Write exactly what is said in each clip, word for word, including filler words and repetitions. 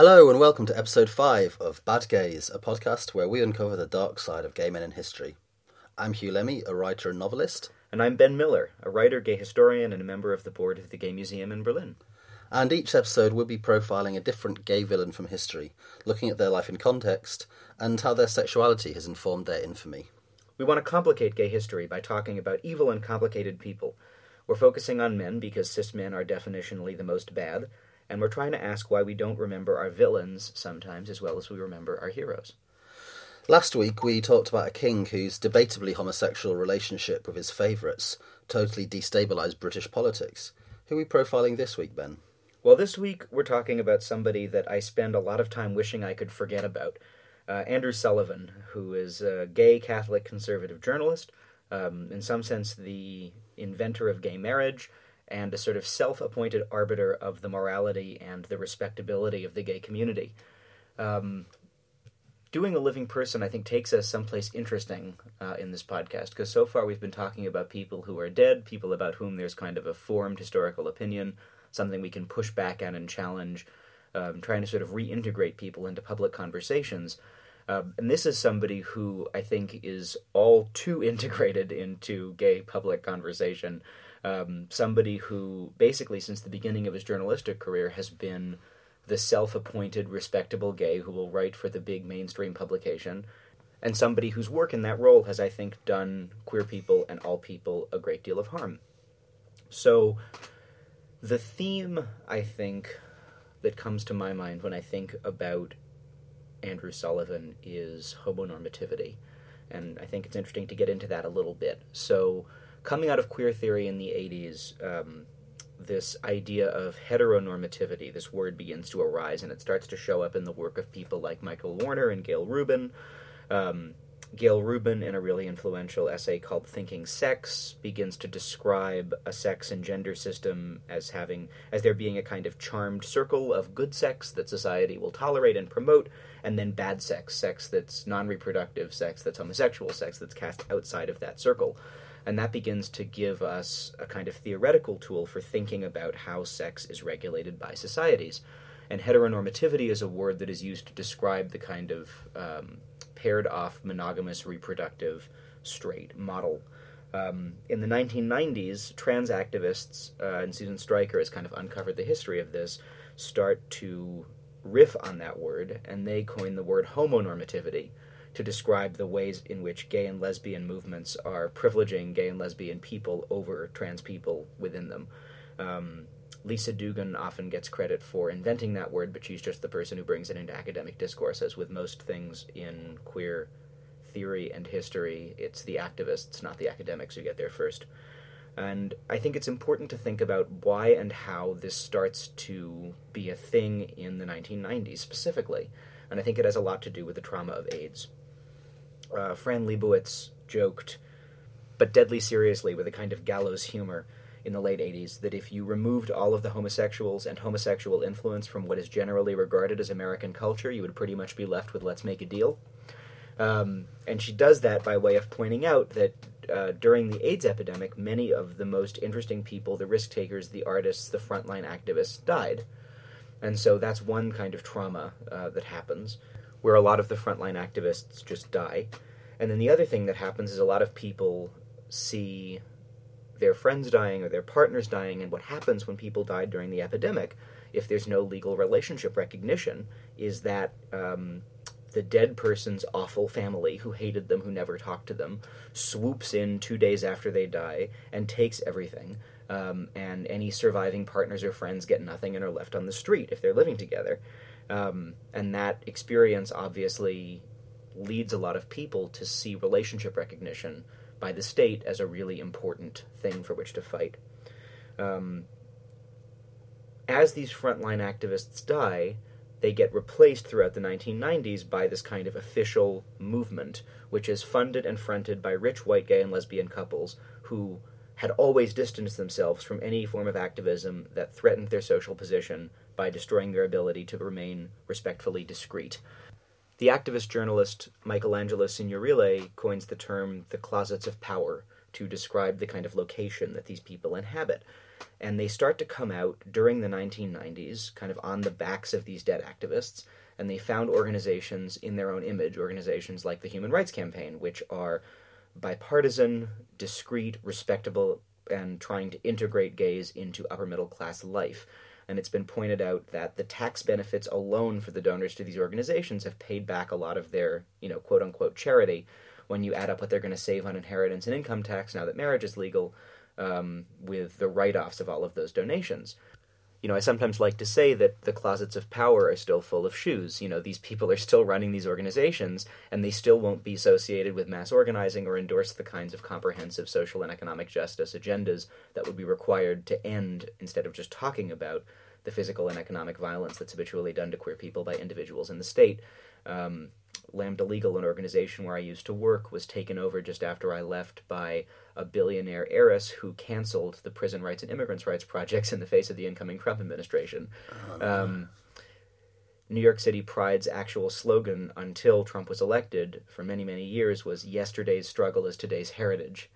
Hello and welcome to episode five of Bad Gays, a podcast where we uncover the dark side of gay men in history. I'm Hugh Lemmy, a writer and novelist. And I'm Ben Miller, a writer, gay historian, and a member of the board of the Gay Museum in Berlin. And each episode we'll be profiling a different gay villain from history, looking at their life in context, and how their sexuality has informed their infamy. We want to complicate gay history by talking about evil and complicated people. We're focusing on men because cis men are definitionally the most bad, and we're trying to ask why we don't remember our villains sometimes as well as we remember our heroes. Last week we talked about a king whose debatably homosexual relationship with his favourites totally destabilised British politics. Who are we profiling this week, Ben? Well, this week we're talking about somebody that I spend a lot of time wishing I could forget about. Uh, Andrew Sullivan, who is a gay Catholic conservative journalist, um, in some sense the inventor of gay marriage, and a sort of self-appointed arbiter of the morality and the respectability of the gay community. Um, doing a living person, I think, takes us someplace interesting uh, in this podcast, because so far we've been talking about people who are dead, people about whom there's kind of a formed historical opinion, something we can push back at and challenge, um, trying to sort of reintegrate people into public conversations. Uh, and this is somebody who I think is all too integrated into gay public conversation. Um, somebody who basically since the beginning of his journalistic career has been the self-appointed respectable gay who will write for the big mainstream publication, and somebody whose work in that role has, I think, done queer people and all people a great deal of harm. So the theme, I think, that comes to my mind when I think about Andrew Sullivan is homonormativity, and I think it's interesting to get into that a little bit. So coming out of queer theory in the eighties, um, this idea of heteronormativity, this word begins to arise, and it starts to show up in the work of people like Michael Warner and Gail Rubin. Um, Gail Rubin, in a really influential essay called Thinking Sex, begins to describe a sex and gender system as having, as there being a kind of charmed circle of good sex that society will tolerate and promote, and then bad sex, sex that's non-reproductive, sex that's homosexual, sex that's cast outside of that circle. And that begins to give us a kind of theoretical tool for thinking about how sex is regulated by societies. And heteronormativity is a word that is used to describe the kind of um, paired-off, monogamous, reproductive, straight model. Um, in the nineteen nineties, trans activists, uh, and Susan Stryker has kind of uncovered the history of this, start to riff on that word, and they coin the word homonormativity to describe the ways in which gay and lesbian movements are privileging gay and lesbian people over trans people within them. Um, Lisa Duggan often gets credit for inventing that word, but she's just the person who brings it into academic discourse, as with most things in queer theory and history. It's the activists, not the academics, who get there first. And I think it's important to think about why and how this starts to be a thing in the nineteen nineties specifically. And I think it has a lot to do with the trauma of AIDS. Uh, Fran Lebowitz joked, but deadly seriously, with a kind of gallows humor in the late eighties, that if you removed all of the homosexuals and homosexual influence from what is generally regarded as American culture, you would pretty much be left with "let's make a deal." Um, and she does that by way of pointing out that uh, during the AIDS epidemic, many of the most interesting people, the risk takers, the artists, the frontline activists, died. And so that's one kind of trauma uh, that happens, where a lot of the frontline activists just die. And then the other thing that happens is a lot of people see their friends dying or their partners dying, and what happens when people die during the epidemic, if there's no legal relationship recognition, is that um, the dead person's awful family, who hated them, who never talked to them, swoops in two days after they die and takes everything. Um, and any surviving partners or friends get nothing and are left on the street if they're living together. Um, and that experience obviously leads a lot of people to see relationship recognition by the state as a really important thing for which to fight. Um, as these frontline activists die, they get replaced throughout the nineteen nineties by this kind of official movement, which is funded and fronted by rich white gay and lesbian couples who had always distanced themselves from any form of activism that threatened their social position by destroying their ability to remain respectfully discreet. The activist journalist Michelangelo Signorile coins the term the closets of power to describe the kind of location that these people inhabit. and they start to come out during the nineteen nineties, kind of on the backs of these dead activists, and they found organizations in their own image, organizations like the Human Rights Campaign, which are bipartisan, discreet, respectable, and trying to integrate gays into upper-middle-class life. And it's been pointed out that the tax benefits alone for the donors to these organizations have paid back a lot of their, you know, quote-unquote charity when you add up what they're going to save on inheritance and income tax now that marriage is legal, um, with the write-offs of all of those donations. You know, I sometimes like to say that the closets of power are still full of shoes. You know, these people are still running these organizations, and they still won't be associated with mass organizing or endorse the kinds of comprehensive social and economic justice agendas that would be required to end, instead of just talking about, the physical and economic violence that's habitually done to queer people by individuals in the state. Um, Lambda Legal, an organization where I used to work, was taken over just after I left by a billionaire heiress who canceled the prison rights and immigrants' rights projects in the face of the incoming Trump administration. Oh, um, New York City Pride's actual slogan until Trump was elected for many, many years was "Yesterday's struggle is today's heritage."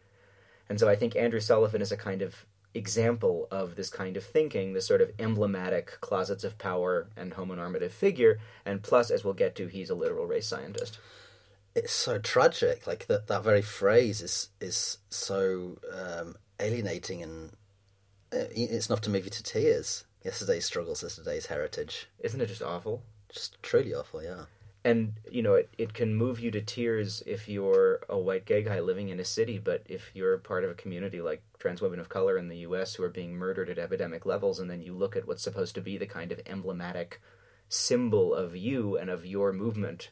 And so I think Andrew Sullivan is a kind of example of this kind of thinking, this sort of emblematic closets of power and homonormative figure, and plus, as we'll get to, he's a literal race scientist. It's so tragic. Like that, that very phrase is is so um, alienating, and it's enough to move you to tears. Yesterday's struggles is today's heritage. Isn't it just awful? Just truly awful, yeah. And, you know, it, it can move you to tears if you're a white gay guy living in a city, but if you're part of a community like trans women of color in the U S who are being murdered at epidemic levels, and then you look at what's supposed to be the kind of emblematic symbol of you and of your movement,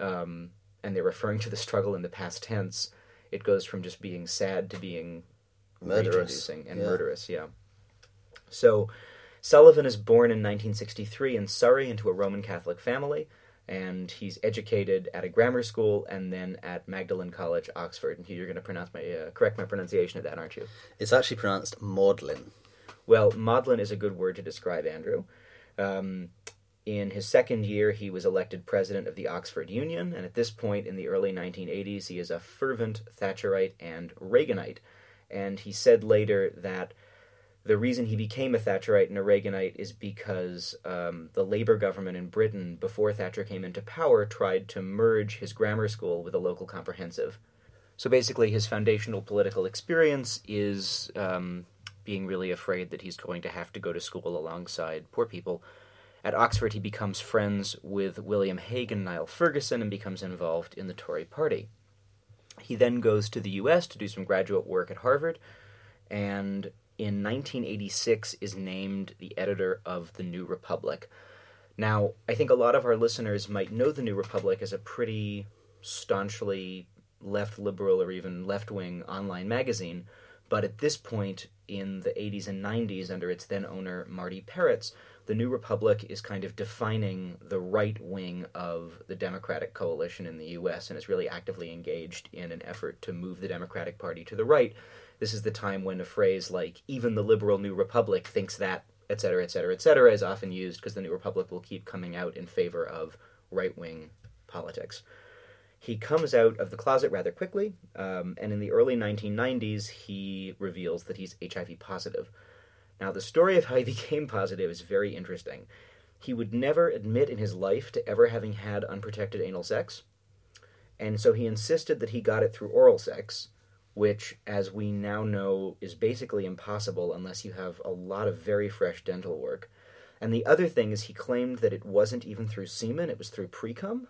um, and they're referring to the struggle in the past tense, it goes from just being sad to being murderous and yeah. murderous, yeah. So Sullivan is born in nineteen sixty-three in Surrey into a Roman Catholic family, and he's educated at a grammar school and then at Magdalen College, Oxford. And you're going to pronounce my uh, correct my pronunciation of that, aren't you? It's actually pronounced Magdalen. Well, Magdalen is a good word to describe Andrew. Um, in his second year, he was elected president of the Oxford Union, and at this point in the early nineteen eighties, he is a fervent Thatcherite and Reaganite. And he said later that the reason he became a Thatcherite and a Reaganite is because um, the Labour government in Britain, before Thatcher came into power, tried to merge his grammar school with a local comprehensive. So basically his foundational political experience is um, being really afraid that he's going to have to go to school alongside poor people. At Oxford, he becomes friends with William Hagen, Niall Ferguson, and becomes involved in the Tory party. He then goes to the U S to do some graduate work at Harvard, and in nineteen eighty-six is named the editor of The New Republic. Now, I think a lot of our listeners might know The New Republic as a pretty staunchly left-liberal or even left-wing online magazine, but at this point in the eighties and nineties, under its then-owner Marty Peretz, The New Republic is kind of defining the right wing of the Democratic coalition in the U S, and is really actively engaged in an effort to move the Democratic Party to the right. This is the time when a phrase like, even the liberal New Republic thinks that, et cetera, et cetera, et cetera, is often used because the New Republic will keep coming out in favor of right-wing politics. He comes out of the closet rather quickly, um, and in the early nineteen nineties, he reveals that he's H I V positive. Now, the story of how he became positive is very interesting. He would never admit in his life to ever having had unprotected anal sex, and so he insisted that he got it through oral sex, which, as we now know, is basically impossible unless you have a lot of very fresh dental work. And the other thing is he claimed that it wasn't even through semen, it was through precum,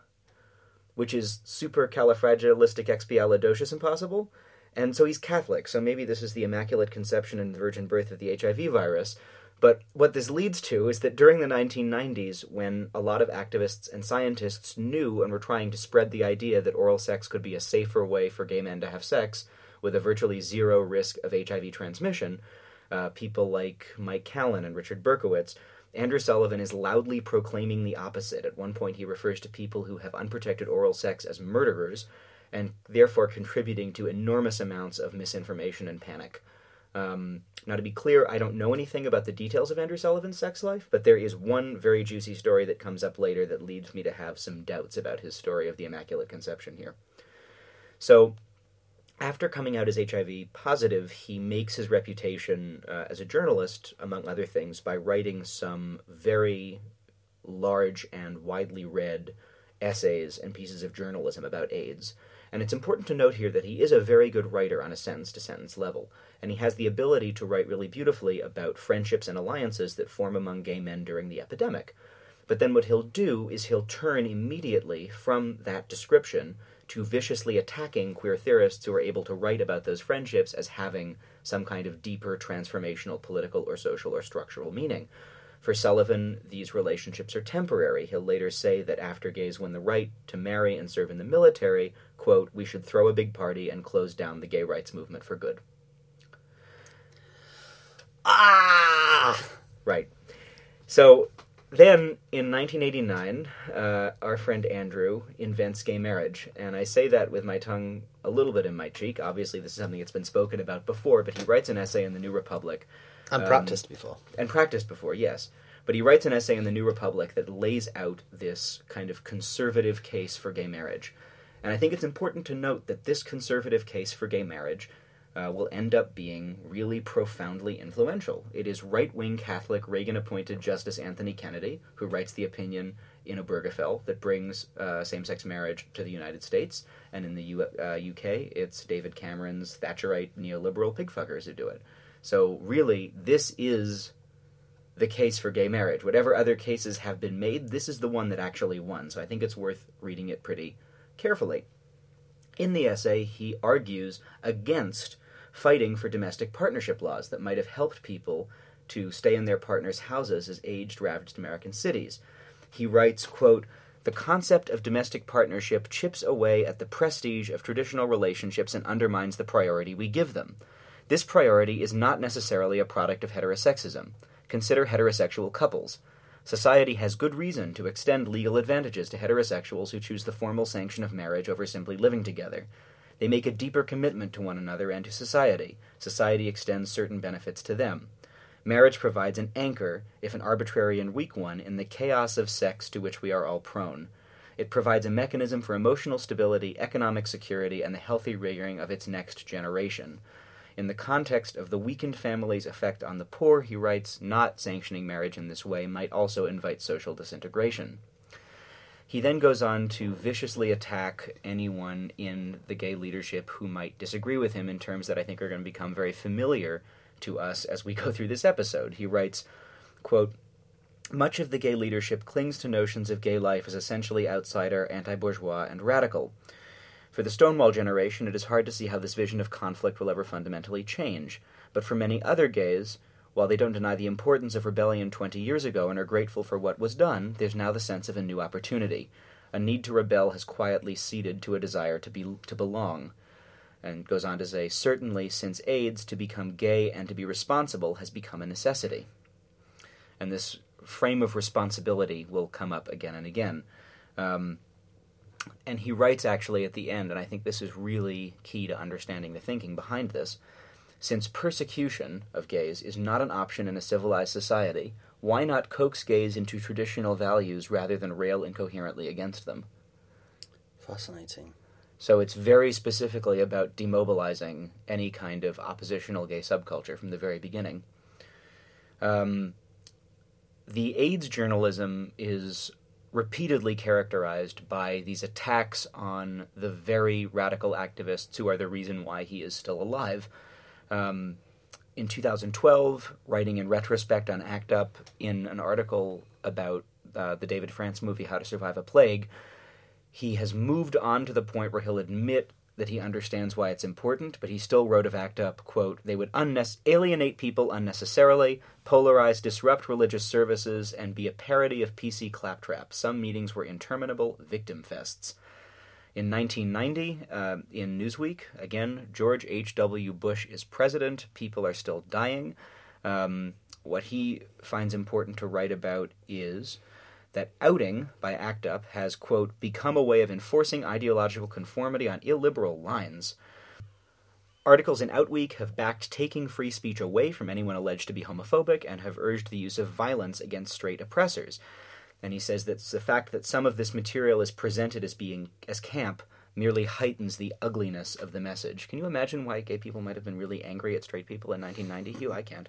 which is supercalifragilisticexpialidocious impossible. And so he's Catholic, so maybe this is the Immaculate Conception and Virgin Birth of the H I V virus. But what this leads to is that during the nineteen nineties, when a lot of activists and scientists knew and were trying to spread the idea that oral sex could be a safer way for gay men to have sex, with a virtually zero risk of H I V transmission, uh, people like Mike Callen and Richard Berkowitz, Andrew Sullivan is loudly proclaiming the opposite. At one point, he refers to people who have unprotected oral sex as murderers, and therefore contributing to enormous amounts of misinformation and panic. Um, now, to be clear, I don't know anything about the details of Andrew Sullivan's sex life, but there is one very juicy story that comes up later that leads me to have some doubts about his story of the Immaculate Conception here. So After coming out as H I V positive, he makes his reputation uh, as a journalist, among other things, by writing some very large and widely read essays and pieces of journalism about AIDS. And it's important to note here that he is a very good writer on a sentence-to-sentence level, and he has the ability to write really beautifully about friendships and alliances that form among gay men during the epidemic. But then what he'll do is he'll turn immediately from that description to viciously attacking queer theorists who are able to write about those friendships as having some kind of deeper transformational political or social or structural meaning. For Sullivan, these relationships are temporary. He'll later say that after gays win the right to marry and serve in the military, quote, we should throw a big party and close down the gay rights movement for good. Ah! Right. So then, in nineteen eighty-nine, uh, our friend Andrew invents gay marriage, and I say that with my tongue a little bit in my cheek. Obviously, this is something that's been spoken about before, but he writes an essay in The New Republic. And um, practiced before. And practiced before, yes. But he writes an essay in The New Republic that lays out this kind of conservative case for gay marriage. And I think it's important to note that this conservative case for gay marriage Uh, will end up being really profoundly influential. It is right-wing Catholic Reagan-appointed Justice Anthony Kennedy, who writes the opinion in Obergefell that brings uh, same-sex marriage to the United States, and in the U- uh, U K, it's David Cameron's Thatcherite neoliberal pigfuckers who do it. So really, this is the case for gay marriage. Whatever other cases have been made, this is the one that actually won, so I think it's worth reading it pretty carefully. In the essay, he argues against fighting for domestic partnership laws that might have helped people to stay in their partners' houses as aged, ravaged American cities. He writes, quote, the concept of domestic partnership chips away at the prestige of traditional relationships and undermines the priority we give them. This priority is not necessarily a product of heterosexism. Consider heterosexual couples. Society has good reason to extend legal advantages to heterosexuals who choose the formal sanction of marriage over simply living together. They make a deeper commitment to one another and to society. Society extends certain benefits to them. Marriage provides an anchor, if an arbitrary and weak one, in the chaos of sex to which we are all prone. It provides a mechanism for emotional stability, economic security, and the healthy rearing of its next generation. In the context of the weakened family's effect on the poor, he writes, not sanctioning marriage in this way might also invite social disintegration. He then goes on to viciously attack anyone in the gay leadership who might disagree with him in terms that I think are going to become very familiar to us as we go through this episode. He writes, quote, much of the gay leadership clings to notions of gay life as essentially outsider, anti-bourgeois, and radical. For the Stonewall generation, it is hard to see how this vision of conflict will ever fundamentally change. But for many other gays, while they don't deny the importance of rebellion twenty years ago and are grateful for what was done, there's now the sense of a new opportunity. A need to rebel has quietly ceded to a desire to be to belong. And goes on to say, certainly, since AIDS, to become gay and to be responsible has become a necessity. And this frame of responsibility will come up again and again. Um... And he writes, actually, at the end, and I think this is really key to understanding the thinking behind this, since persecution of gays is not an option in a civilized society, why not coax gays into traditional values rather than rail incoherently against them? Fascinating. So it's very specifically about demobilizing any kind of oppositional gay subculture from the very beginning. Um, the AIDS journalism is repeatedly characterized by these attacks on the very radical activists who are the reason why he is still alive. Um, in two thousand twelve, writing in retrospect on ACT UP, in an article about uh, the David France movie, How to Survive a Plague, he has moved on to the point where he'll admit that he understands why it's important, but he still wrote of ACT UP, quote, they would unnes- alienate people unnecessarily, polarize, disrupt religious services, and be a parody of P C claptrap. Some meetings were interminable victim fests. In nineteen ninety, uh, in Newsweek, again, George H W Bush is president. People are still dying. Um, what he finds important to write about is that outing by ACT UP has, quote, become a way of enforcing ideological conformity on illiberal lines. Articles in Outweek have backed taking free speech away from anyone alleged to be homophobic and have urged the use of violence against straight oppressors. And he says that the fact that some of this material is presented as being as camp merely heightens the ugliness of the message. Can you imagine why gay people might have been really angry at straight people in nineteen ninety? Hugh, I can't.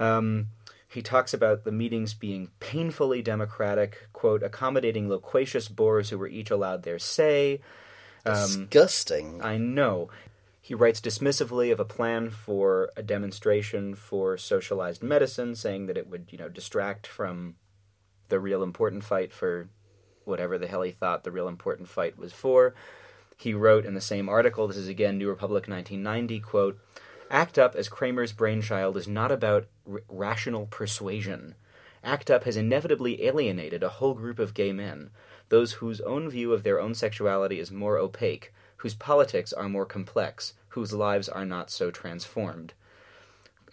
Um, he talks about the meetings being painfully democratic, quote, accommodating loquacious bores who were each allowed their say. Um, Disgusting. I know. He writes dismissively of a plan for a demonstration for socialized medicine, saying that it would, you know, distract from the real important fight for whatever the hell he thought the real important fight was for. He wrote in the same article, this is again New Republic nineteen ninety, quote, "ACT UP as Kramer's brainchild is not about r- rational persuasion. ACT UP has inevitably alienated a whole group of gay men, those whose own view of their own sexuality is more opaque, whose politics are more complex, whose lives are not so transformed."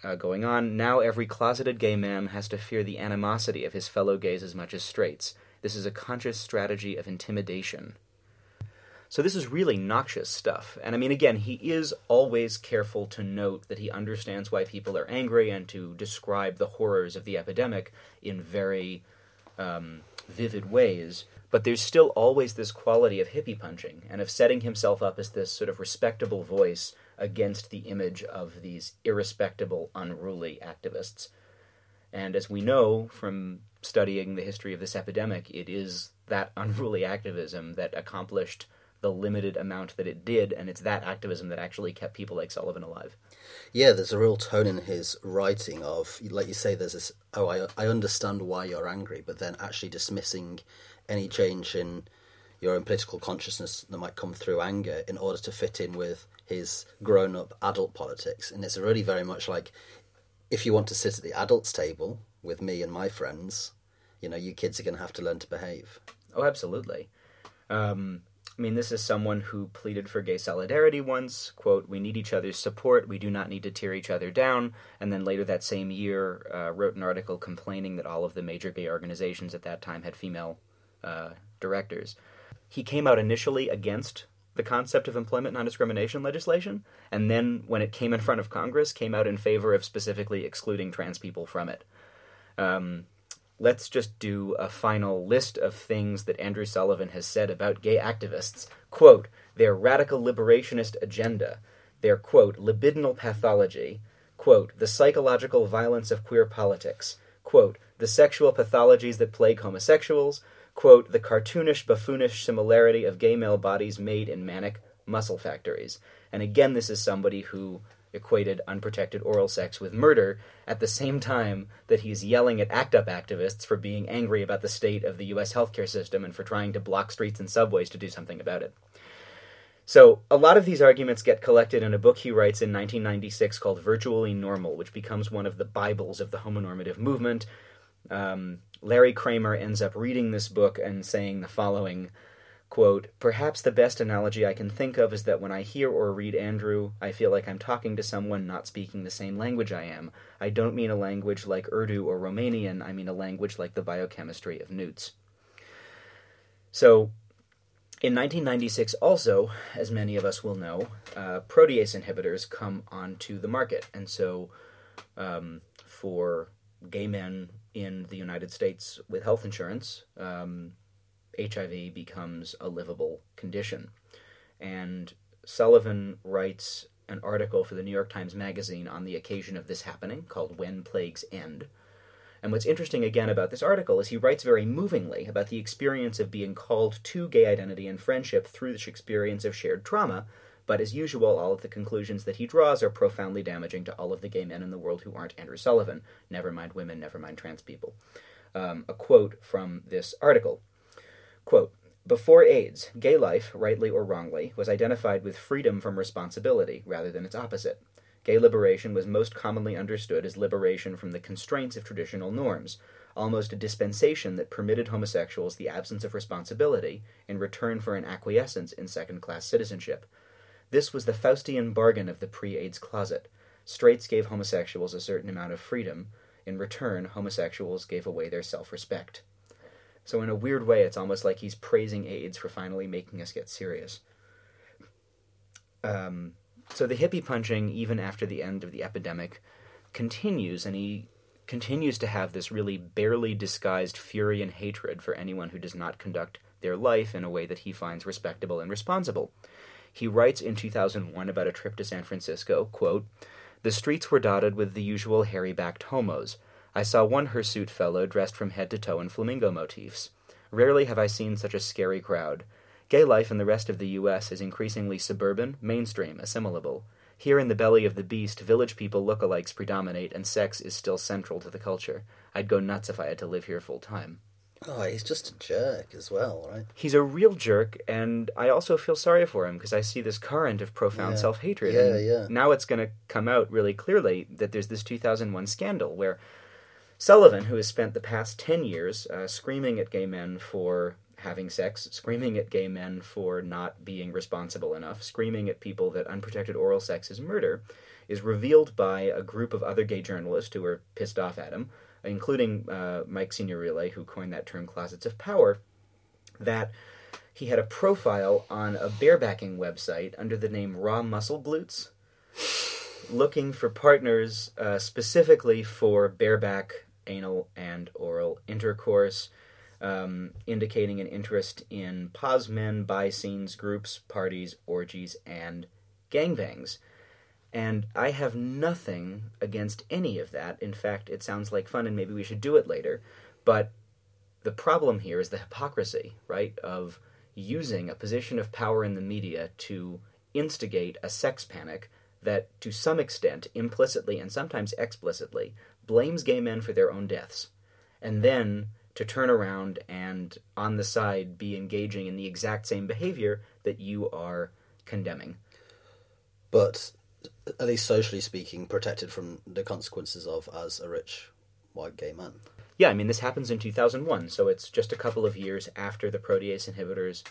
Uh, going on, now every closeted gay man has to fear the animosity of his fellow gays as much as straights. This is a conscious strategy of intimidation. So this is really noxious stuff. And I mean, again, he is always careful to note that he understands why people are angry and to describe the horrors of the epidemic in very um, vivid ways. But there's still always this quality of hippie punching and of setting himself up as this sort of respectable voice against the image of these irrespectable, unruly activists. And as we know from studying the history of this epidemic, it is that unruly activism that accomplished the limited amount that it did, and it's that activism that actually kept people like Sullivan alive. Yeah, there's a real tone in his writing of, like you say, there's this, oh, I, I understand why you're angry, but then actually dismissing any change in your own political consciousness that might come through anger in order to fit in with his grown-up adult politics. And it's really very much like, if you want to sit at the adults' table with me and my friends, you know, you kids are going to have to learn to behave. Oh, absolutely. Um, I mean, this is someone who pleaded for gay solidarity once, quote, "We need each other's support, we do not need to tear each other down," and then later that same year uh, wrote an article complaining that all of the major gay organizations at that time had female Uh, directors. He came out initially against the concept of employment non-discrimination legislation, and then when it came in front of Congress, came out in favor of specifically excluding trans people from it. Um, let's just do a final list of things that Andrew Sullivan has said about gay activists. Quote, "Their radical liberationist agenda, their, quote, libidinal pathology, quote, the psychological violence of queer politics, quote, the sexual pathologies that plague homosexuals, quote, the cartoonish, buffoonish similarity of gay male bodies made in manic muscle factories." And again, this is somebody who equated unprotected oral sex with murder at the same time that he's yelling at ACT UP activists for being angry about the state of the U S healthcare system and for trying to block streets and subways to do something about it. So a lot of these arguments get collected in a book he writes in nineteen ninety-six called Virtually Normal, which becomes one of the Bibles of the homonormative movement. Um, Larry Kramer ends up reading this book and saying the following, quote, "Perhaps the best analogy I can think of is that when I hear or read Andrew, I feel like I'm talking to someone not speaking the same language I am. I don't mean a language like Urdu or Romanian, I mean a language like the biochemistry of newts." So, in nineteen ninety-six also, as many of us will know, uh, protease inhibitors come onto the market. And so, um, for gay men in the United States with health insurance, um, H I V becomes a livable condition. And Sullivan writes an article for the New York Times Magazine on the occasion of this happening called When Plagues End. And what's interesting again about this article is he writes very movingly about the experience of being called to gay identity and friendship through the experience of shared trauma, but as usual, all of the conclusions that he draws are profoundly damaging to all of the gay men in the world who aren't Andrew Sullivan. Never mind women, never mind trans people. Um, a quote from this article. Quote, "Before AIDS, gay life, rightly or wrongly, was identified with freedom from responsibility rather than its opposite. Gay liberation was most commonly understood as liberation from the constraints of traditional norms, almost a dispensation that permitted homosexuals the absence of responsibility in return for an acquiescence in second-class citizenship. This was the Faustian bargain of the pre-AIDS closet. Straights gave homosexuals a certain amount of freedom. In return, homosexuals gave away their self-respect." So in a weird way, it's almost like he's praising AIDS for finally making us get serious. Um, so the hippie punching, even after the end of the epidemic, continues, and he continues to have this really barely disguised fury and hatred for anyone who does not conduct their life in a way that he finds respectable and responsible. He writes in two thousand one about a trip to San Francisco, quote, "The streets were dotted with the usual hairy-backed homos. I saw one hirsute fellow dressed from head to toe in flamingo motifs. Rarely have I seen such a scary crowd. Gay life in the rest of the U S is increasingly suburban, mainstream, assimilable. Here in the belly of the beast, village people lookalikes predominate, and sex is still central to the culture. I'd go nuts if I had to live here full time." Oh, he's just a jerk as well, right? He's a real jerk, and I also feel sorry for him, because I see this current of profound yeah. self-hatred. Yeah, and yeah. Now it's going to come out really clearly that there's this two thousand one scandal where Sullivan, who has spent the past ten years uh, screaming at gay men for having sex, screaming at gay men for not being responsible enough, screaming at people that unprotected oral sex is murder, is revealed by a group of other gay journalists who are pissed off at him, including uh, Mike Signorile, who coined that term closets of power, that he had a profile on a barebacking website under the name Raw Muscle Glutes, looking for partners uh, specifically for bareback, anal, and oral intercourse, um, indicating an interest in pos men, bi scenes, groups, parties, orgies, and gangbangs. And I have nothing against any of that. In fact, it sounds like fun, and maybe we should do it later. But the problem here is the hypocrisy, right, of using a position of power in the media to instigate a sex panic that, to some extent, implicitly and sometimes explicitly, blames gay men for their own deaths. And then to turn around and, on the side, be engaging in the exact same behavior that you are condemning. But at least socially speaking, protected from the consequences of as a rich white gay man. Yeah, I mean, this happens in two thousand one, so it's just a couple of years after the protease inhibitors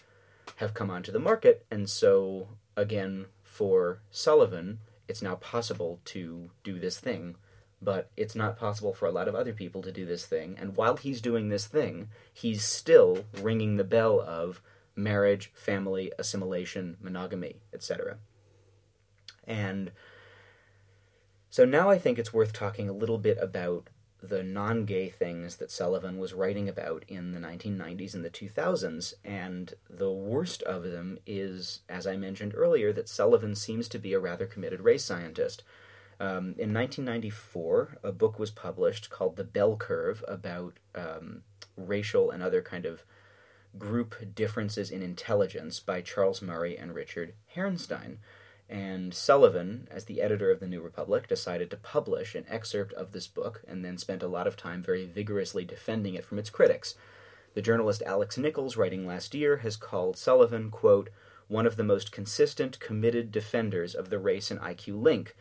have come onto the market, and so, again, for Sullivan, it's now possible to do this thing, but it's not possible for a lot of other people to do this thing, and while he's doing this thing, he's still ringing the bell of marriage, family, assimilation, monogamy, et cetera. And so now I think it's worth talking a little bit about the non-gay things that Sullivan was writing about in the nineteen nineties and the two thousands, and the worst of them is, as I mentioned earlier, that Sullivan seems to be a rather committed race scientist. Um, in nineteen ninety-four, a book was published called The Bell Curve about um, racial and other kind of group differences in intelligence by Charles Murray and Richard Herrnstein. And Sullivan, as the editor of The New Republic, decided to publish an excerpt of this book and then spent a lot of time very vigorously defending it from its critics. The journalist Alex Nichols, writing last year, has called Sullivan, quote, one of the most consistent, committed defenders of the race and I Q link.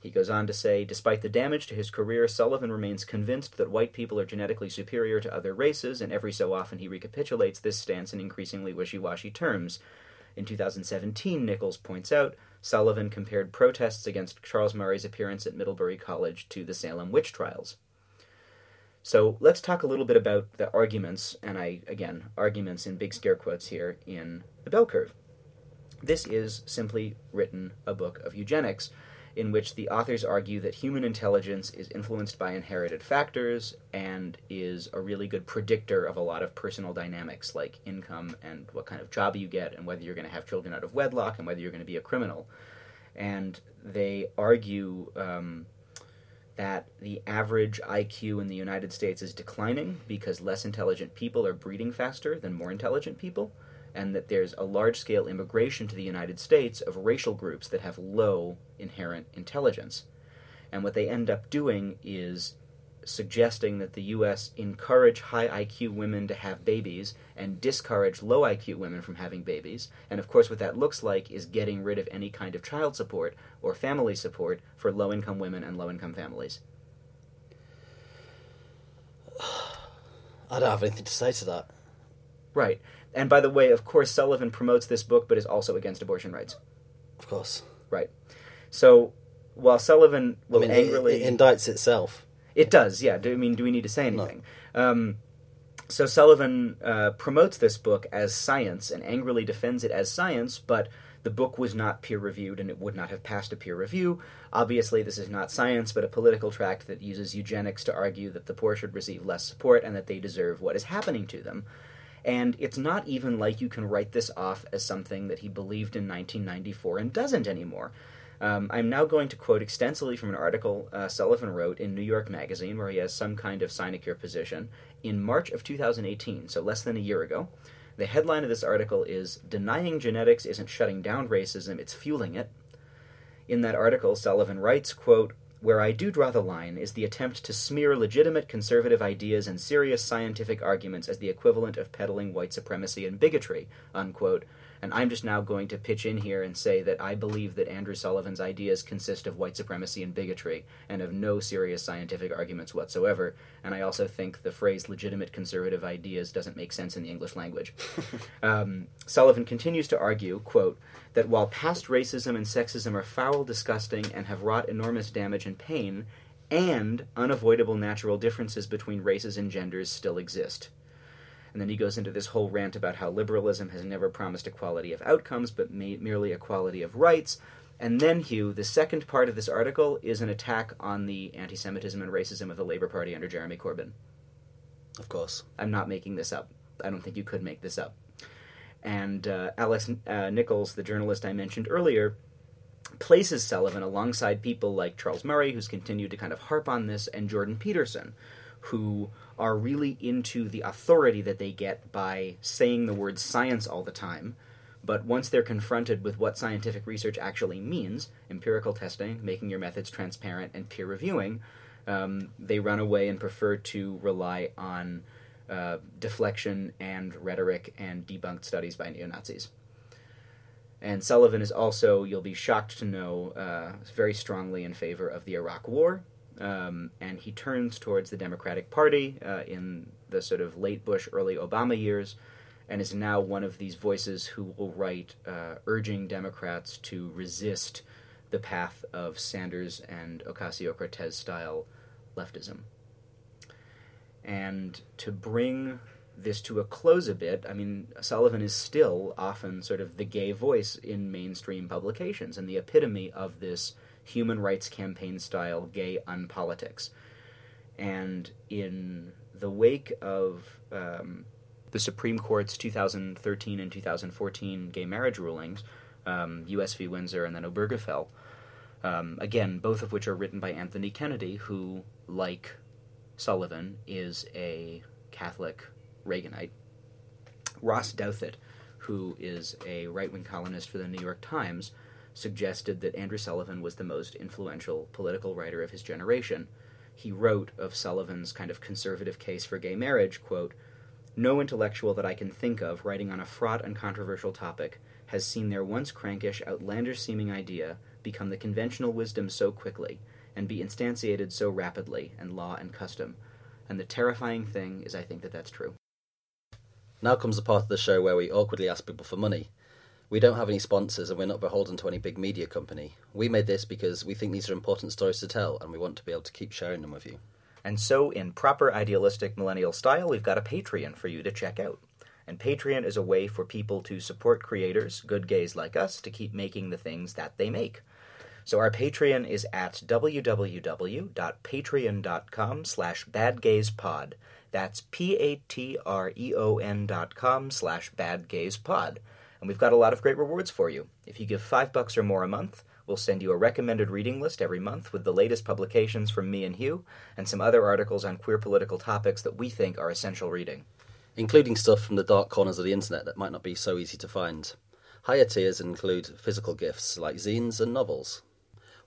He goes on to say, despite the damage to his career, Sullivan remains convinced that white people are genetically superior to other races, and every so often he recapitulates this stance in increasingly wishy-washy terms. In two thousand seventeen, Nichols points out, Sullivan compared protests against Charles Murray's appearance at Middlebury College to the Salem witch trials. So let's talk a little bit about the arguments, and I, again, arguments in big scare quotes here, in The Bell Curve. This is simply written a book of eugenics, in which the authors argue that human intelligence is influenced by inherited factors and is a really good predictor of a lot of personal dynamics like income and what kind of job you get and whether you're going to have children out of wedlock and whether you're going to be a criminal. And they argue um, that the average I Q in the United States is declining because less intelligent people are breeding faster than more intelligent people, and that there's a large-scale immigration to the United States of racial groups that have low inherent intelligence. And what they end up doing is suggesting that the U S encourage high I Q women to have babies and discourage low I Q women from having babies. And of course what that looks like is getting rid of any kind of child support or family support for low-income women and low-income families. I don't have anything to say to that. Right. And by the way, of course, Sullivan promotes this book, but is also against abortion rights. Of course. Right. So, while Sullivan will I mean, angrily... It, it indicts itself. It does, yeah. Do, I mean, do we need to say anything? No. Um, so Sullivan uh, promotes this book as science and angrily defends it as science, but The book was not peer-reviewed, and it would not have passed a peer review. Obviously, this is not science, but a political tract that uses eugenics to argue that the poor should receive less support and that they deserve what is happening to them. And it's not even like you can write this off as something that he believed in nineteen ninety-four and doesn't anymore. Um, I'm now going to quote extensively from an article uh, Sullivan wrote in New York Magazine, where he has some kind of sinecure position, in March of two thousand eighteen, so less than a year ago. The headline of this article is, "Denying Genetics Isn't Shutting Down Racism, It's Fueling It." In that article, Sullivan writes, quote, "Where I do draw the line is the attempt to smear legitimate conservative ideas and serious scientific arguments as the equivalent of peddling white supremacy and bigotry," unquote. And I'm just now going to pitch in here and say that I believe that Andrew Sullivan's ideas consist of white supremacy and bigotry and of no serious scientific arguments whatsoever. And I also think the phrase legitimate conservative ideas doesn't make sense in the English language. um, Sullivan continues to argue, quote, "that while past racism and sexism are foul, disgusting, and have wrought enormous damage and pain, and unavoidable natural differences between races and genders still exist." And then he goes into this whole rant about how liberalism has never promised equality of outcomes, but ma- merely equality of rights. And then, Hugh, the second part of this article is an attack on the anti-Semitism and racism of the Labour Party under Jeremy Corbyn. Of course. I'm not making this up. I don't think you could make this up. And uh, Alex uh, Nichols, the journalist I mentioned earlier, places Sullivan alongside people like Charles Murray, who's continued to kind of harp on this, and Jordan Peterson, who are really into the authority that they get by saying the word science all the time. But once they're confronted with what scientific research actually means, empirical testing, making your methods transparent, and peer reviewing, um, they run away and prefer to rely on uh, deflection and rhetoric and debunked studies by neo-Nazis. And Sullivan is also, you'll be shocked to know, uh, very strongly in favor of the Iraq War. Um, and he turns towards the Democratic Party uh, in the sort of late Bush, early Obama years, and is now one of these voices who will write uh, urging Democrats to resist the path of Sanders and Ocasio-Cortez-style leftism. And to bring this to a close a bit, I mean, Sullivan is still often sort of the gay voice in mainstream publications and the epitome of this Human Rights Campaign style gay unpolitics. And in the wake of um, the Supreme Court's two thousand thirteen and two thousand fourteen gay marriage rulings, um, U S v. Windsor and then Obergefell, um, again, both of which are written by Anthony Kennedy, who, like Sullivan, is a Catholic Reaganite. Ross Douthat, who is a right-wing columnist for the New York Times, suggested that Andrew Sullivan was the most influential political writer of his generation. He wrote of Sullivan's kind of conservative case for gay marriage, quote, "No intellectual that I can think of writing on a fraught and controversial topic has seen their once crankish, outlandish-seeming idea become the conventional wisdom so quickly and be instantiated so rapidly in law and custom. And the terrifying thing is I think that that's true." Now comes the part of the show where we awkwardly ask people for money. We don't have any sponsors and we're not beholden to any big media company. We made this because we think these are important stories to tell and we want to be able to keep sharing them with you. And so, in proper idealistic millennial style, we've got a Patreon for you to check out. And Patreon is a way for people to support creators, good gays like us, to keep making the things that they make. So our Patreon is at www.patreon.com slash badgayspod. That's P-A-T-R-E-O-N dot com slash badgayspod. And we've got a lot of great rewards for you. If you give five bucks or more a month, we'll send you a recommended reading list every month with the latest publications from me and Hugh, and some other articles on queer political topics that we think are essential reading. Including stuff from the dark corners of the internet that might not be so easy to find. Higher tiers include physical gifts like zines and novels.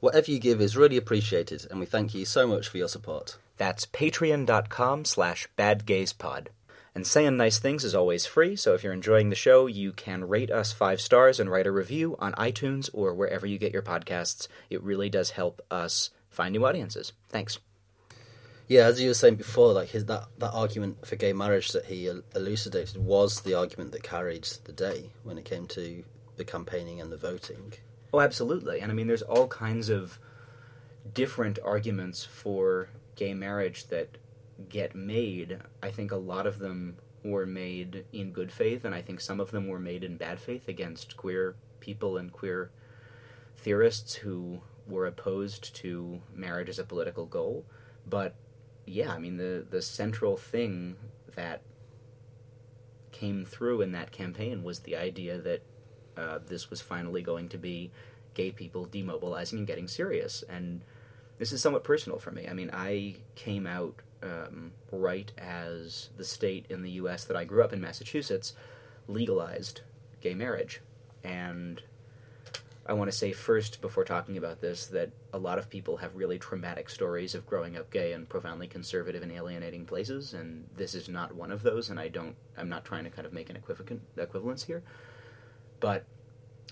Whatever you give is really appreciated, and we thank you so much for your support. That's patreon.com slash badgazepod. And saying nice things is always free, so if you're enjoying the show, you can rate us five stars and write a review on iTunes or wherever you get your podcasts. It really does help us find new audiences. Thanks. Yeah, as you were saying before, like his, that, that argument for gay marriage that he elucidated was the argument that carried the day when it came to the campaigning and the voting. Oh, absolutely. And I mean, there's all kinds of different arguments for gay marriage that get made. I think a lot of them were made in good faith, and I think some of them were made in bad faith against queer people and queer theorists who were opposed to marriage as a political goal. But yeah, I mean, the, the central thing that came through in that campaign was the idea that uh, this was finally going to be gay people demobilizing and getting serious. And this is somewhat personal for me. I mean, I came out um, right as the state in the U S that I grew up in, Massachusetts, legalized gay marriage. And I want to say first, before talking about this, that a lot of people have really traumatic stories of growing up gay in profoundly conservative and alienating places, and this is not one of those, and I don't, I'm not trying to kind of make an equivoc- equivalence here. But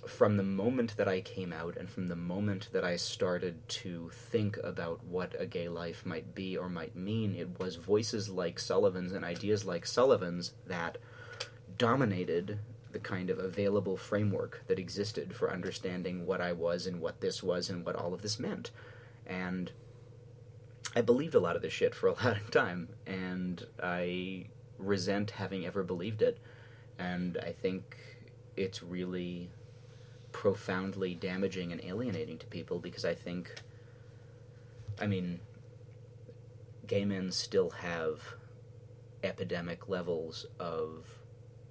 from the moment that I came out and from the moment that I started to think about what a gay life might be or might mean, it was voices like Sullivan's and ideas like Sullivan's that dominated the kind of available framework that existed for understanding what I was and what this was and what all of this meant. And I believed a lot of this shit for a long time, and I resent having ever believed it. And I think it's really profoundly damaging and alienating to people, because I think, I mean, gay men still have epidemic levels of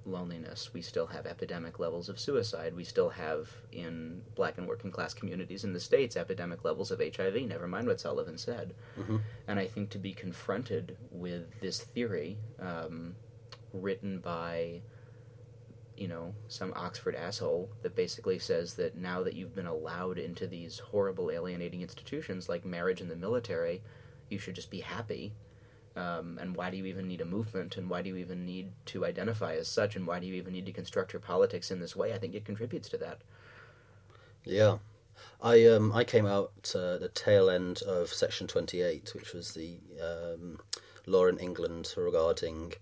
loneliness. We still have epidemic levels of suicide. We still have, in black and working class communities in the States, epidemic levels of H I V, never mind what Sullivan said. Mm-hmm. And I think to be confronted with this theory um, written by, you know, some Oxford asshole that basically says that now that you've been allowed into these horrible alienating institutions like marriage and the military, you should just be happy. Um, and why do you even need a movement, and why do you even need to identify as such, and why do you even need to construct your politics in this way? I think it contributes to that. Yeah. I um I came out uh, the tail end of Section twenty-eight, which was the um, law in England regarding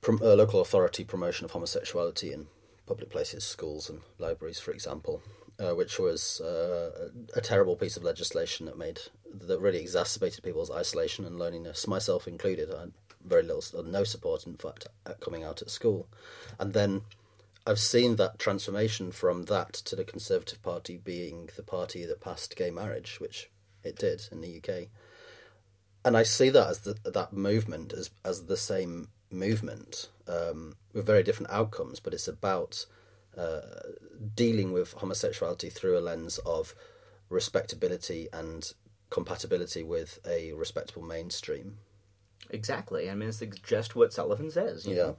prom- uh, local authority promotion of homosexuality in public places, schools and libraries, for example, uh, which was uh, a terrible piece of legislation that made... that really exacerbated people's isolation and loneliness, myself included. I had very little, no support, in fact, at coming out at school. And then I've seen that transformation from that to the Conservative Party being the party that passed gay marriage, which it did in the U K. And I see that as the, that movement as, as the same movement, um, with very different outcomes, but it's about uh, dealing with homosexuality through a lens of respectability and compatibility with a respectable mainstream. Exactly. I mean, it's just what Sullivan says, you yeah. know.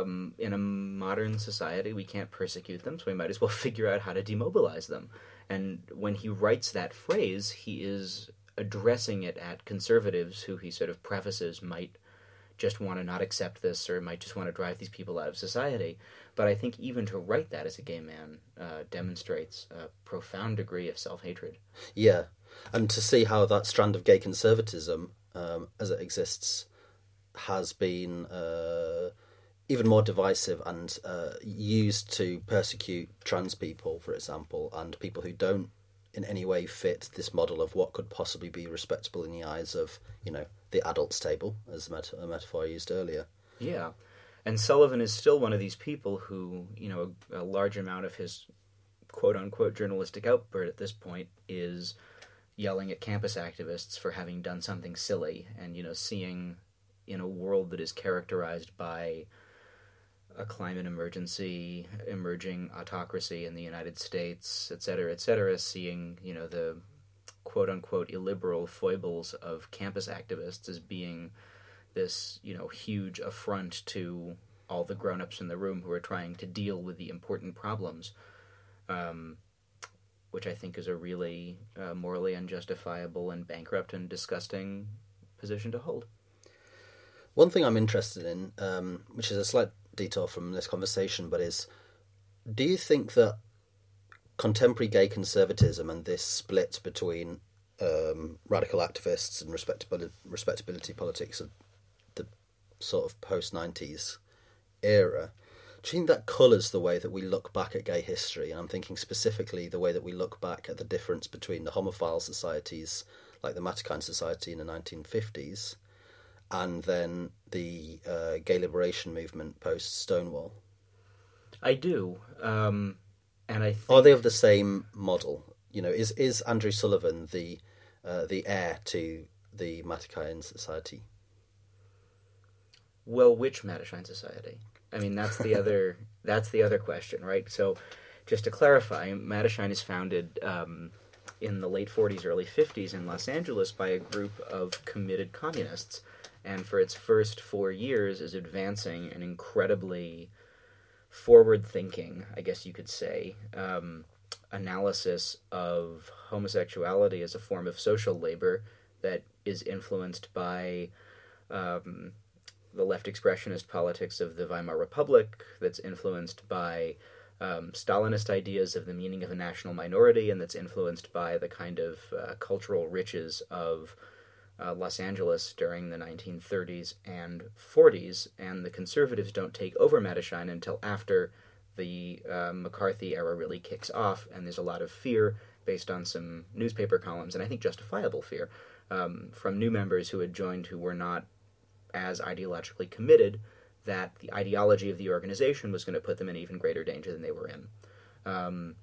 Um, in a modern society, we can't persecute them, so we might as well figure out how to demobilize them. And when he writes that phrase, he is addressing it at conservatives who he sort of prefaces might just want to not accept this or might just want to drive these people out of society. But I think even to write that as a gay man uh, demonstrates a profound degree of self-hatred. Yeah. And to see how that strand of gay conservatism, um, as it exists, has been uh, even more divisive and uh, used to persecute trans people, for example, and people who don't in any way fit this model of what could possibly be respectable in the eyes of, you know, the adults table, as a, meta- a metaphor I used earlier. Yeah. And Sullivan is still one of these people who, you know, a, a large amount of his quote-unquote journalistic output at this point is yelling at campus activists for having done something silly, and, you know, seeing in a world that is characterized by a climate emergency, emerging autocracy in the United States, et cetera, et cetera, seeing, you know, the quote-unquote illiberal foibles of campus activists as being this, you know, huge affront to all the grown-ups in the room who are trying to deal with the important problems, um... which I think is a really uh, morally unjustifiable and bankrupt and disgusting position to hold. One thing I'm interested in, um, which is a slight detour from this conversation, but is, do you think that contemporary gay conservatism and this split between um, radical activists and respectability, respectability politics of the sort of post-nineties era, do you think that colours the way that we look back at gay history? And I'm thinking specifically the way that we look back at the difference between the homophile societies, like the Mattachine Society in the nineteen fifties, and then the uh, gay liberation movement post-Stonewall? I do. Um, And I think... Are they of the same model? You know, is is Andrew Sullivan the uh, the heir to the Mattachine Society? Well, which Mattachine Society? I mean, that's the other that's the other question, right? So, just to clarify, Mattachine is founded um, in the late forties, early fifties in Los Angeles by a group of committed communists, and for its first four years is advancing an incredibly forward-thinking, I guess you could say, um, analysis of homosexuality as a form of social labor that is influenced by um, the left expressionist politics of the Weimar Republic, that's influenced by um, Stalinist ideas of the meaning of a national minority, and that's influenced by the kind of uh, cultural riches of uh, Los Angeles during the nineteen thirties and forties, and the conservatives don't take over Mattachine until after the uh, McCarthy era really kicks off, and there's a lot of fear based on some newspaper columns, and I think justifiable fear, um, from new members who had joined who were not as ideologically committed, that the ideology of the organization was going to put them in even greater danger than they were in. Um,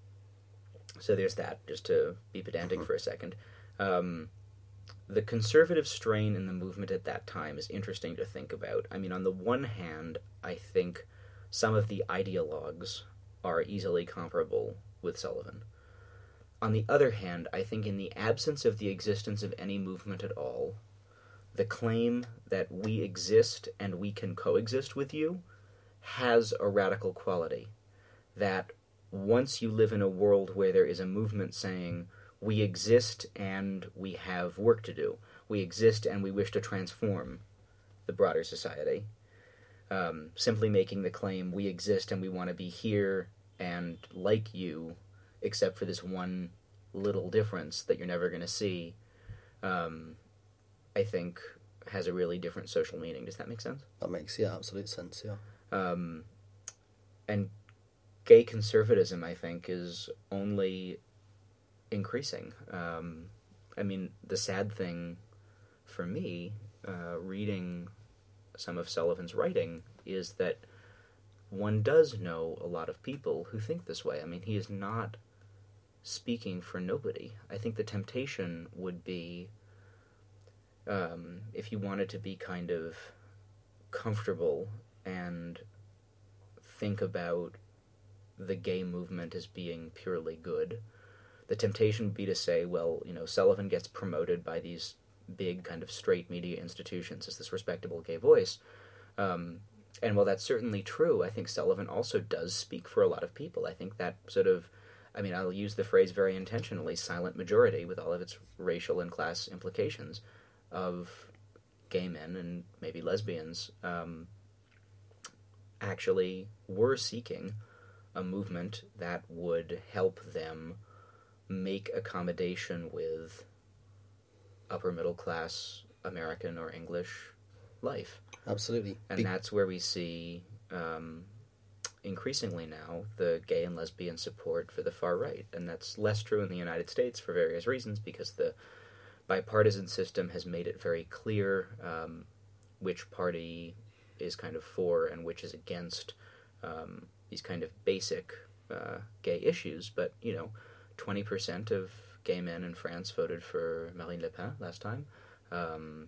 so there's that, just to be pedantic mm-hmm. for a second. Um, the conservative strain in the movement at that time is interesting to think about. I mean, on the one hand, I think some of the ideologues are easily comparable with Sullivan. On the other hand, I think in the absence of the existence of any movement at all, the claim that we exist and we can coexist with you has a radical quality. That once you live in a world where there is a movement saying, we exist and we have work to do, we exist and we wish to transform the broader society, um, simply making the claim, we exist and we want to be here and like you, except for this one little difference that you're never going to see, um... I think has a really different social meaning. Does that make sense? That makes, yeah, absolute sense, yeah. Um, and gay conservatism, I think, is only increasing. Um, I mean, the sad thing for me, uh, reading some of Sullivan's writing, is that one does know a lot of people who think this way. I mean, he is not speaking for nobody. I think the temptation would be, Um, if you wanted to be kind of comfortable and think about the gay movement as being purely good, the temptation would be to say, well, you know, Sullivan gets promoted by these big kind of straight media institutions as this respectable gay voice. Um, and while that's certainly true, I think Sullivan also does speak for a lot of people. I think that sort of, I mean, I'll use the phrase very intentionally, silent majority, with all of its racial and class implications, of gay men and maybe lesbians, um, actually were seeking a movement that would help them make accommodation with upper-middle-class American or English life. Absolutely. And Be- that's where we see, um, increasingly now, the gay and lesbian support for the far right. And that's less true in the United States for various reasons, because the bipartisan system has made it very clear um, which party is kind of for and which is against um, these kind of basic uh, gay issues. But, you know, twenty percent of gay men in France voted for Marine Le Pen last time. Um,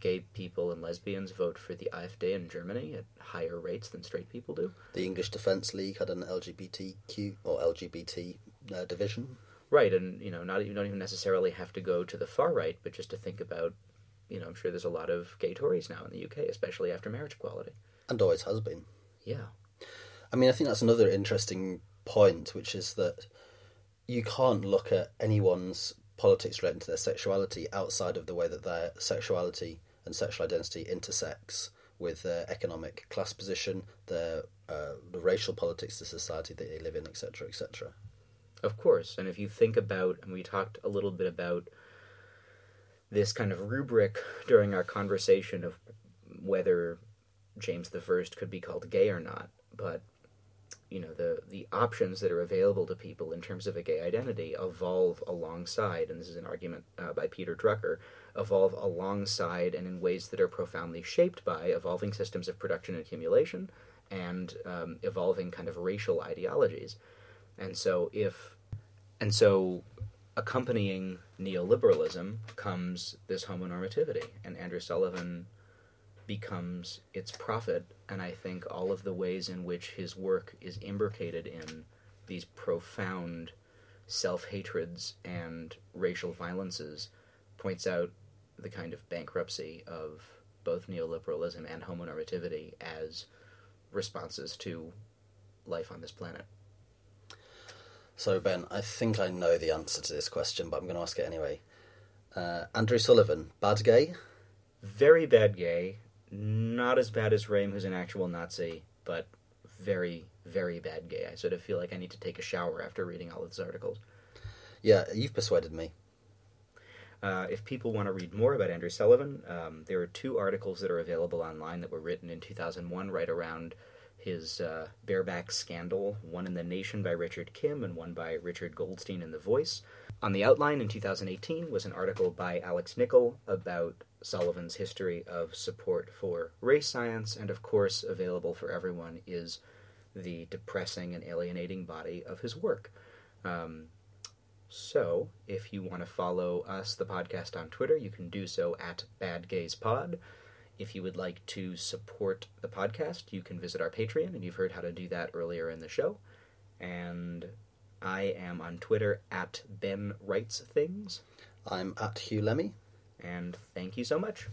gay people and lesbians vote for the A F D in Germany at higher rates than straight people do. The English Defence League had an L G B T Q or L G B T uh, division. Right, and you know, not you don't even necessarily have to go to the far right, but just to think about, you know, I'm sure there's a lot of gay Tories now in the U K, especially after marriage equality. And always has been. Yeah. I mean, I think that's another interesting point, which is that you can't look at anyone's politics relating to their sexuality outside of the way that their sexuality and sexual identity intersects with their economic class position, their uh, the racial politics, the society that they live in, et cetera, et cetera. Of course, and if you think about, and we talked a little bit about this kind of rubric during our conversation of whether James the First could be called gay or not, but, you know, the, the options that are available to people in terms of a gay identity evolve alongside, and this is an argument uh, by Peter Drucker, evolve alongside and in ways that are profoundly shaped by evolving systems of production and accumulation and um, evolving kind of racial ideologies. And so if, and so accompanying neoliberalism comes this homonormativity, and Andrew Sullivan becomes its prophet, and I think all of the ways in which his work is imbricated in these profound self-hatreds and racial violences points out the kind of bankruptcy of both neoliberalism and homonormativity as responses to life on this planet. So, Ben, I think I know the answer to this question, but I'm going to ask it anyway. Uh, Andrew Sullivan, bad gay? Very bad gay. Not as bad as Rehm, who's an actual Nazi, but very, very bad gay. I sort of feel like I need to take a shower after reading all of these articles. Yeah, you've persuaded me. Uh, if people want to read more about Andrew Sullivan, um, there are two articles that are available online that were written in two thousand one right around his uh, bareback scandal, one in The Nation by Richard Kim and one by Richard Goldstein in The Voice. On the outline in two thousand eighteen was an article by Alex Nichols about Sullivan's history of support for race science, and of course available for everyone is the depressing and alienating body of his work. Um, so if you want to follow us, the podcast, on Twitter, you can do so at Bad Gays Pod. If you would like to support the podcast, you can visit our Patreon, and you've heard how to do that earlier in the show. And I am on Twitter at Ben Writes Things. I'm at Hugh Lemmy. And thank you so much.